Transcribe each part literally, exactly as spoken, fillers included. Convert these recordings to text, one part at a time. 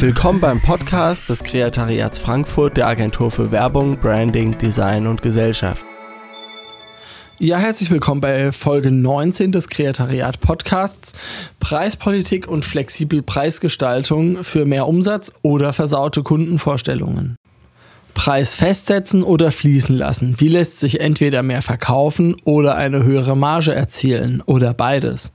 Willkommen beim Podcast des Kreatariats Frankfurt, der Agentur für Werbung, Branding, Design und Gesellschaft. Ja, herzlich willkommen bei Folge neunzehn des Kreatariat Podcasts. Preispolitik und flexible Preisgestaltung für mehr Umsatz oder versaute Kundenvorstellungen. Preis festsetzen oder fließen lassen. Wie lässt sich entweder mehr verkaufen oder eine höhere Marge erzielen oder beides?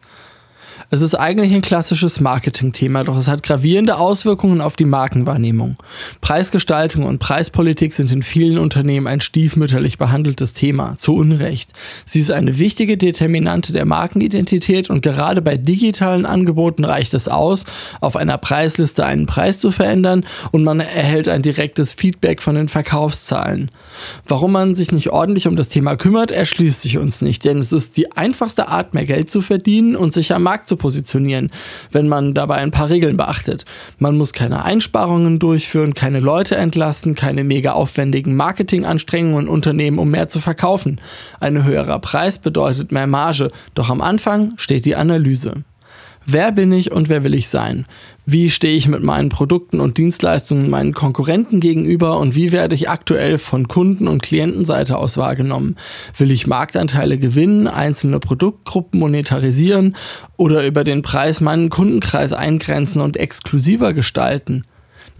Es ist eigentlich ein klassisches Marketingthema, doch es hat gravierende Auswirkungen auf die Markenwahrnehmung. Preisgestaltung und Preispolitik sind in vielen Unternehmen ein stiefmütterlich behandeltes Thema, zu Unrecht. Sie ist eine wichtige Determinante der Markenidentität und gerade bei digitalen Angeboten reicht es aus, auf einer Preisliste einen Preis zu verändern und man erhält ein direktes Feedback von den Verkaufszahlen. Warum man sich nicht ordentlich um das Thema kümmert, erschließt sich uns nicht, denn es ist die einfachste Art, mehr Geld zu verdienen und sich am Markt zu positionieren, wenn man dabei ein paar Regeln beachtet. Man muss keine Einsparungen durchführen, keine Leute entlasten, keine mega aufwendigen Marketinganstrengungen unternehmen, um mehr zu verkaufen. Ein höherer Preis bedeutet mehr Marge, doch am Anfang steht die Analyse. Wer bin ich und wer will ich sein? Wie stehe ich mit meinen Produkten und Dienstleistungen meinen Konkurrenten gegenüber und wie werde ich aktuell von Kunden- und Klientenseite aus wahrgenommen? Will ich Marktanteile gewinnen, einzelne Produktgruppen monetarisieren oder über den Preis meinen Kundenkreis eingrenzen und exklusiver gestalten?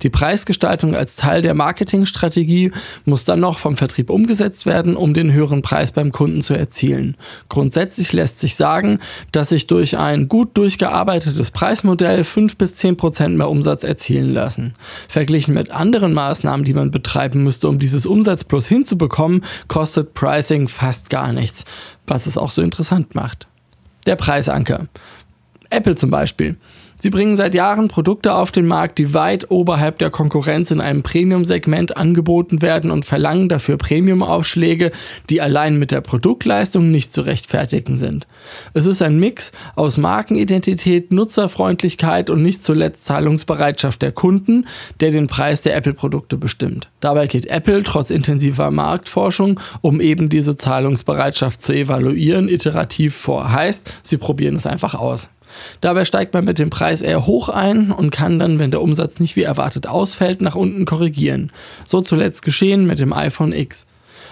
Die Preisgestaltung als Teil der Marketingstrategie muss dann noch vom Vertrieb umgesetzt werden, um den höheren Preis beim Kunden zu erzielen. Grundsätzlich lässt sich sagen, dass sich durch ein gut durchgearbeitetes Preismodell fünf bis zehn Prozent mehr Umsatz erzielen lassen. Verglichen mit anderen Maßnahmen, die man betreiben müsste, um dieses Umsatzplus hinzubekommen, kostet Pricing fast gar nichts, was es auch so interessant macht. Der Preisanker. Apple zum Beispiel. Sie bringen seit Jahren Produkte auf den Markt, die weit oberhalb der Konkurrenz in einem Premium-Segment angeboten werden und verlangen dafür Premium-Aufschläge, die allein mit der Produktleistung nicht zu rechtfertigen sind. Es ist ein Mix aus Markenidentität, Nutzerfreundlichkeit und nicht zuletzt Zahlungsbereitschaft der Kunden, der den Preis der Apple-Produkte bestimmt. Dabei geht Apple trotz intensiver Marktforschung, um eben diese Zahlungsbereitschaft zu evaluieren, iterativ vor. Heißt, sie probieren es einfach aus. Dabei steigt man mit dem Preis eher hoch ein und kann dann, wenn der Umsatz nicht wie erwartet ausfällt, nach unten korrigieren. So zuletzt geschehen mit dem iPhone X.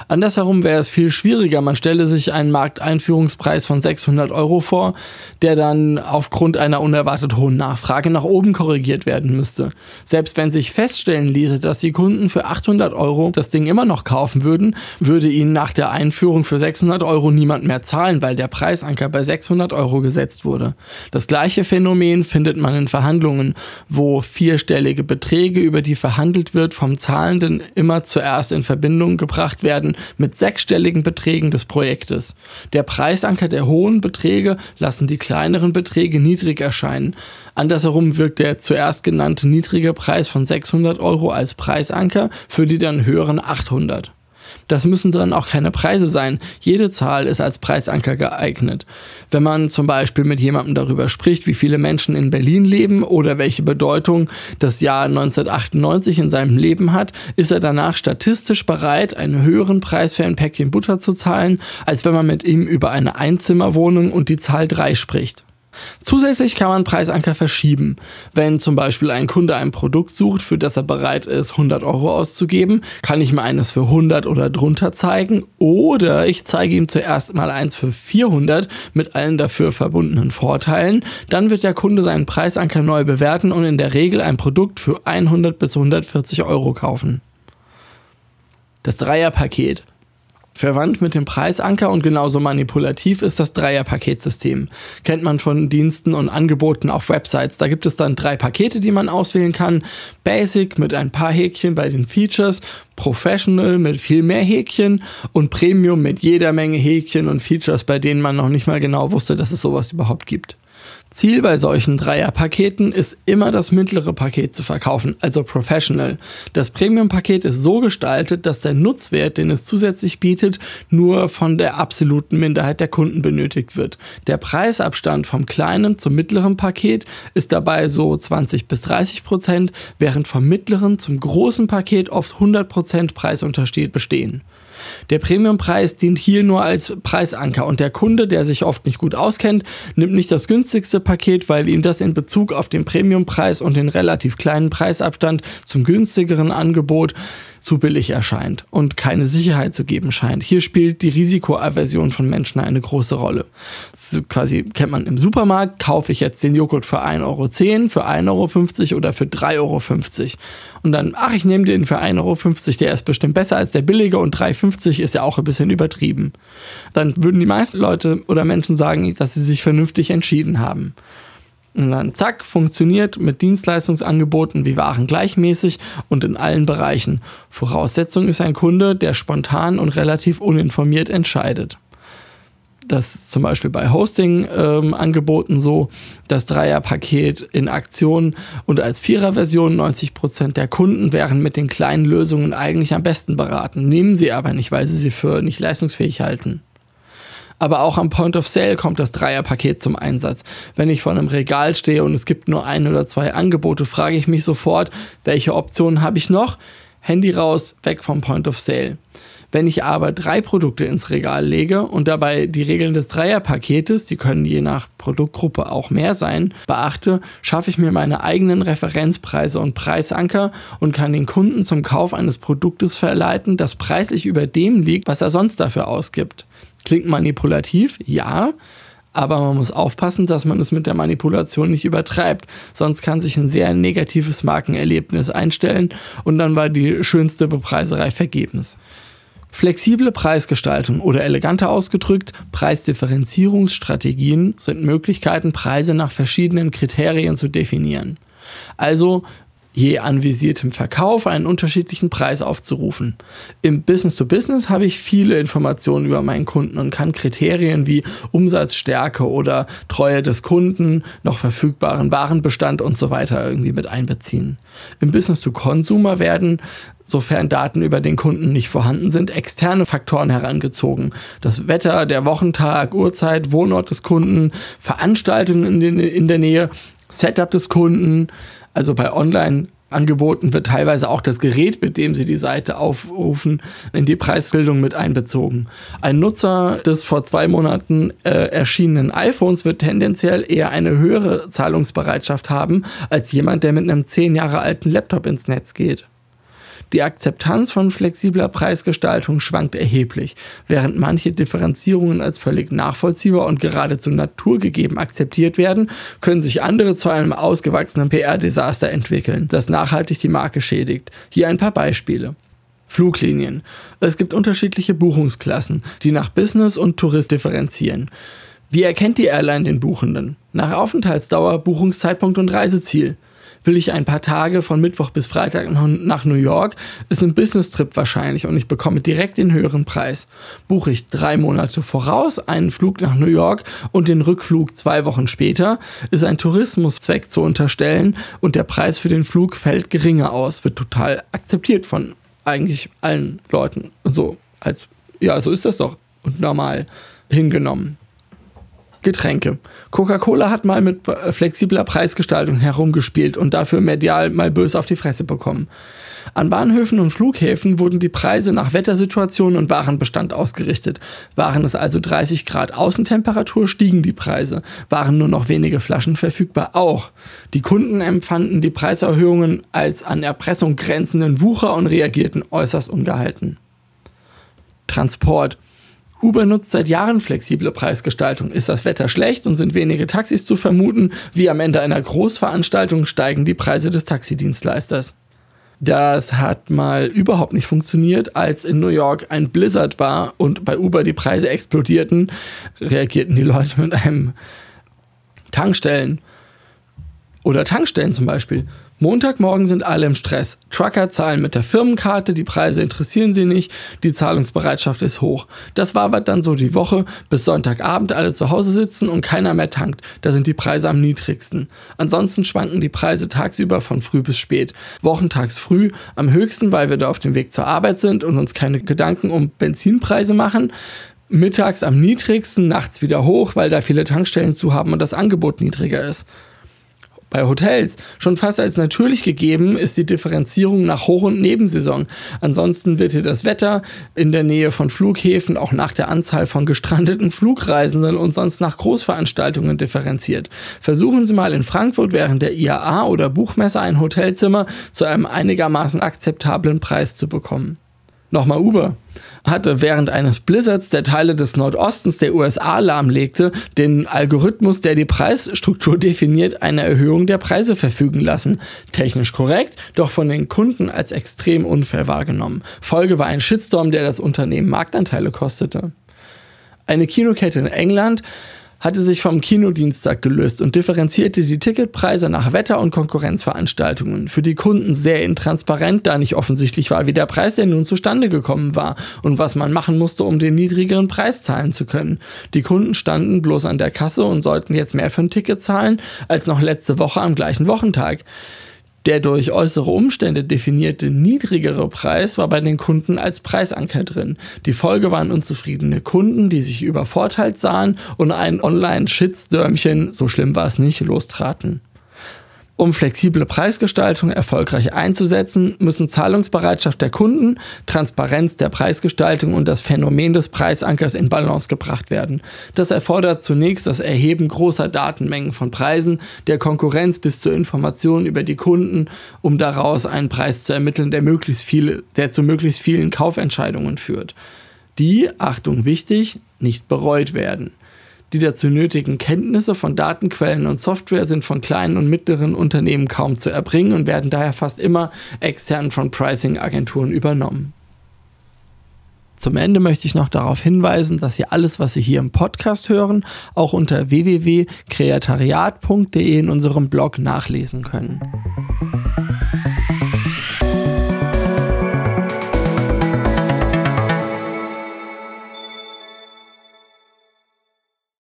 Andersherum wäre es viel schwieriger, man stelle sich einen Markteinführungspreis von sechshundert Euro vor, der dann aufgrund einer unerwartet hohen Nachfrage nach oben korrigiert werden müsste. Selbst wenn sich feststellen ließe, dass die Kunden für achthundert Euro das Ding immer noch kaufen würden, würde ihnen nach der Einführung für sechshundert Euro niemand mehr zahlen, weil der Preisanker bei sechshundert Euro gesetzt wurde. Das gleiche Phänomen findet man in Verhandlungen, wo vierstellige Beträge, über die verhandelt wird, vom Zahlenden immer zuerst in Verbindung gebracht werden mit sechsstelligen Beträgen des Projektes. Der Preisanker der hohen Beträge lassen die kleineren Beträge niedrig erscheinen. Andersherum wirkt der zuerst genannte niedrige Preis von sechshundert Euro als Preisanker für die dann höheren achthundert. Das müssen dann auch keine Preise sein. Jede Zahl ist als Preisanker geeignet. Wenn man zum Beispiel mit jemandem darüber spricht, wie viele Menschen in Berlin leben oder welche Bedeutung das Jahr neunzehnhundertachtundneunzig in seinem Leben hat, ist er danach statistisch bereit, einen höheren Preis für ein Päckchen Butter zu zahlen, als wenn man mit ihm über eine Einzimmerwohnung und die Zahl drei spricht. Zusätzlich kann man Preisanker verschieben. Wenn zum Beispiel ein Kunde ein Produkt sucht, für das er bereit ist, hundert Euro auszugeben, kann ich mir eines für hundert oder drunter zeigen oder ich zeige ihm zuerst mal eins für vierhundert mit allen dafür verbundenen Vorteilen. Dann wird der Kunde seinen Preisanker neu bewerten und in der Regel ein Produkt für hundert bis hundertvierzig Euro kaufen. Das Dreierpaket. Verwandt mit dem Preisanker und genauso manipulativ ist das Dreierpaketsystem. Kennt man von Diensten und Angeboten auf Websites. Da gibt es dann drei Pakete, die man auswählen kann. Basic mit ein paar Häkchen bei den Features, Professional mit viel mehr Häkchen und Premium mit jeder Menge Häkchen und Features, bei denen man noch nicht mal genau wusste, dass es sowas überhaupt gibt. Ziel bei solchen Dreierpaketen ist immer, das mittlere Paket zu verkaufen, also Professional. Das Premium-Paket ist so gestaltet, dass der Nutzwert, den es zusätzlich bietet, nur von der absoluten Minderheit der Kunden benötigt wird. Der Preisabstand vom kleinen zum mittleren Paket ist dabei so zwanzig bis dreißig Prozent, während vom mittleren zum großen Paket oft hundert Prozent Preisunterschied bestehen. Der Premiumpreis dient hier nur als Preisanker und der Kunde, der sich oft nicht gut auskennt, nimmt nicht das günstigste Paket, weil ihm das in Bezug auf den Premiumpreis und den relativ kleinen Preisabstand zum günstigeren Angebot zu billig erscheint und keine Sicherheit zu geben scheint. Hier spielt die Risikoaversion von Menschen eine große Rolle. So quasi kennt man im Supermarkt, kaufe ich jetzt den Joghurt für ein Euro zehn, für ein Euro fünfzig oder für drei Euro fünfzig. Und dann, ach, ich nehme den für ein Euro fünfzig, der ist bestimmt besser als der billige und drei Euro fünfzig ist ja auch ein bisschen übertrieben. Dann würden die meisten Leute oder Menschen sagen, dass sie sich vernünftig entschieden haben. Und dann zack, funktioniert mit Dienstleistungsangeboten wie Waren gleichmäßig und in allen Bereichen. Voraussetzung ist ein Kunde, der spontan und relativ uninformiert entscheidet. Das ist zum Beispiel bei Hosting-Angeboten ähm, so, das Dreierpaket in Aktion und als Viererversion neunzig Prozent der Kunden wären mit den kleinen Lösungen eigentlich am besten beraten, nehmen sie aber nicht, weil sie sie für nicht leistungsfähig halten. Aber auch am Point of Sale kommt das Dreierpaket zum Einsatz. Wenn ich vor einem Regal stehe und es gibt nur ein oder zwei Angebote, frage ich mich sofort, welche Optionen habe ich noch? Handy raus, weg vom Point of Sale. Wenn ich aber drei Produkte ins Regal lege und dabei die Regeln des Dreierpaketes, die können je nach Produktgruppe auch mehr sein, beachte, schaffe ich mir meine eigenen Referenzpreise und Preisanker und kann den Kunden zum Kauf eines Produktes verleiten, das preislich über dem liegt, was er sonst dafür ausgibt. Klingt manipulativ, ja, aber man muss aufpassen, dass man es mit der Manipulation nicht übertreibt, sonst kann sich ein sehr negatives Markenerlebnis einstellen und dann war die schönste Bepreiserei vergebens. Flexible Preisgestaltung oder eleganter ausgedrückt, Preisdifferenzierungsstrategien sind Möglichkeiten, Preise nach verschiedenen Kriterien zu definieren. Also je anvisiertem Verkauf einen unterschiedlichen Preis aufzurufen. Im Business-to-Business habe ich viele Informationen über meinen Kunden und kann Kriterien wie Umsatzstärke oder Treue des Kunden, noch verfügbaren Warenbestand und so weiter irgendwie mit einbeziehen. Im Business-to-Consumer werden, sofern Daten über den Kunden nicht vorhanden sind, externe Faktoren herangezogen. Das Wetter, der Wochentag, Uhrzeit, Wohnort des Kunden, Veranstaltungen in der Nähe, Setup des Kunden. Also bei Online-Angeboten wird teilweise auch das Gerät, mit dem Sie die Seite aufrufen, in die Preisbildung mit einbezogen. Ein Nutzer des vor zwei Monaten äh, erschienenen iPhones wird tendenziell eher eine höhere Zahlungsbereitschaft haben, als jemand, der mit einem zehn Jahre alten Laptop ins Netz geht. Die Akzeptanz von flexibler Preisgestaltung schwankt erheblich, während manche Differenzierungen als völlig nachvollziehbar und geradezu naturgegeben akzeptiert werden, können sich andere zu einem ausgewachsenen P R-Desaster entwickeln, das nachhaltig die Marke schädigt. Hier ein paar Beispiele. Fluglinien. Es gibt unterschiedliche Buchungsklassen, die nach Business und Tourist differenzieren. Wie erkennt die Airline den Buchenden? Nach Aufenthaltsdauer, Buchungszeitpunkt und Reiseziel. Will ich ein paar Tage von Mittwoch bis Freitag nach New York, ist ein Business-Trip wahrscheinlich und ich bekomme direkt den höheren Preis. Buche ich drei Monate voraus einen Flug nach New York und den Rückflug zwei Wochen später, ist ein Tourismuszweck zu unterstellen und der Preis für den Flug fällt geringer aus, wird total akzeptiert von eigentlich allen Leuten. So, als, ja, so ist das doch und normal hingenommen. Getränke. Coca-Cola hat mal mit flexibler Preisgestaltung herumgespielt und dafür medial mal böse auf die Fresse bekommen. An Bahnhöfen und Flughäfen wurden die Preise nach Wettersituationen und Warenbestand ausgerichtet. Waren es also dreißig Grad Außentemperatur, stiegen die Preise. Waren nur noch wenige Flaschen verfügbar auch. Die Kunden empfanden die Preiserhöhungen als an Erpressung grenzenden Wucher und reagierten äußerst ungehalten. Transport. Uber nutzt seit Jahren flexible Preisgestaltung. Ist das Wetter schlecht und sind wenige Taxis zu vermuten, wie am Ende einer Großveranstaltung steigen die Preise des Taxidienstleisters. Das hat mal überhaupt nicht funktioniert, als in New York ein Blizzard war und bei Uber die Preise explodierten, reagierten die Leute mit einem Tankstellen oder Tankstellen zum Beispiel. Montagmorgen sind alle im Stress. Trucker zahlen mit der Firmenkarte, die Preise interessieren sie nicht, die Zahlungsbereitschaft ist hoch. Das war aber dann so die Woche, bis Sonntagabend alle zu Hause sitzen und keiner mehr tankt. Da sind die Preise am niedrigsten. Ansonsten schwanken die Preise tagsüber von früh bis spät. Wochentags früh am höchsten, weil wir da auf dem Weg zur Arbeit sind und uns keine Gedanken um Benzinpreise machen. Mittags am niedrigsten, nachts wieder hoch, weil da viele Tankstellen zu haben und das Angebot niedriger ist. bei Hotels. Schon fast als natürlich gegeben ist die Differenzierung nach Hoch- und Nebensaison. Ansonsten wird hier das Wetter in der Nähe von Flughäfen auch nach der Anzahl von gestrandeten Flugreisenden und sonst nach Großveranstaltungen differenziert. Versuchen Sie mal in Frankfurt während der I A A oder Buchmesse ein Hotelzimmer zu einem einigermaßen akzeptablen Preis zu bekommen. Nochmal Uber hatte während eines Blizzards, der Teile des Nordostens der U S A lahmlegte, den Algorithmus, der die Preisstruktur definiert, eine Erhöhung der Preise verfügen lassen. Technisch korrekt, doch von den Kunden als extrem unfair wahrgenommen. Folge war ein Shitstorm, der das Unternehmen Marktanteile kostete. Eine Kinokette in England hatte sich vom Kinodienstag gelöst und differenzierte die Ticketpreise nach Wetter- und Konkurrenzveranstaltungen. Für die Kunden sehr intransparent, da nicht offensichtlich war, wie der Preis denn nun zustande gekommen war und was man machen musste, um den niedrigeren Preis zahlen zu können. Die Kunden standen bloß an der Kasse und sollten jetzt mehr für ein Ticket zahlen als noch letzte Woche am gleichen Wochentag. Der durch äußere Umstände definierte niedrigere Preis war bei den Kunden als Preisanker drin. Die Folge waren unzufriedene Kunden, die sich übervorteilt sahen und ein Online-Shitstürmchen, so schlimm war es nicht, lostraten. Um flexible Preisgestaltung erfolgreich einzusetzen, müssen Zahlungsbereitschaft der Kunden, Transparenz der Preisgestaltung und das Phänomen des Preisankers in Balance gebracht werden. Das erfordert zunächst das Erheben großer Datenmengen von Preisen, der Konkurrenz bis zur Information über die Kunden, um daraus einen Preis zu ermitteln, der möglichst viele, der zu möglichst vielen Kaufentscheidungen führt, die, Achtung wichtig, nicht bereut werden. Die dazu nötigen Kenntnisse von Datenquellen und Software sind von kleinen und mittleren Unternehmen kaum zu erbringen und werden daher fast immer extern von Pricing-Agenturen übernommen. Zum Ende möchte ich noch darauf hinweisen, dass Sie alles, was Sie hier im Podcast hören, auch unter w w w punkt kreatariat punkt de in unserem Blog nachlesen können.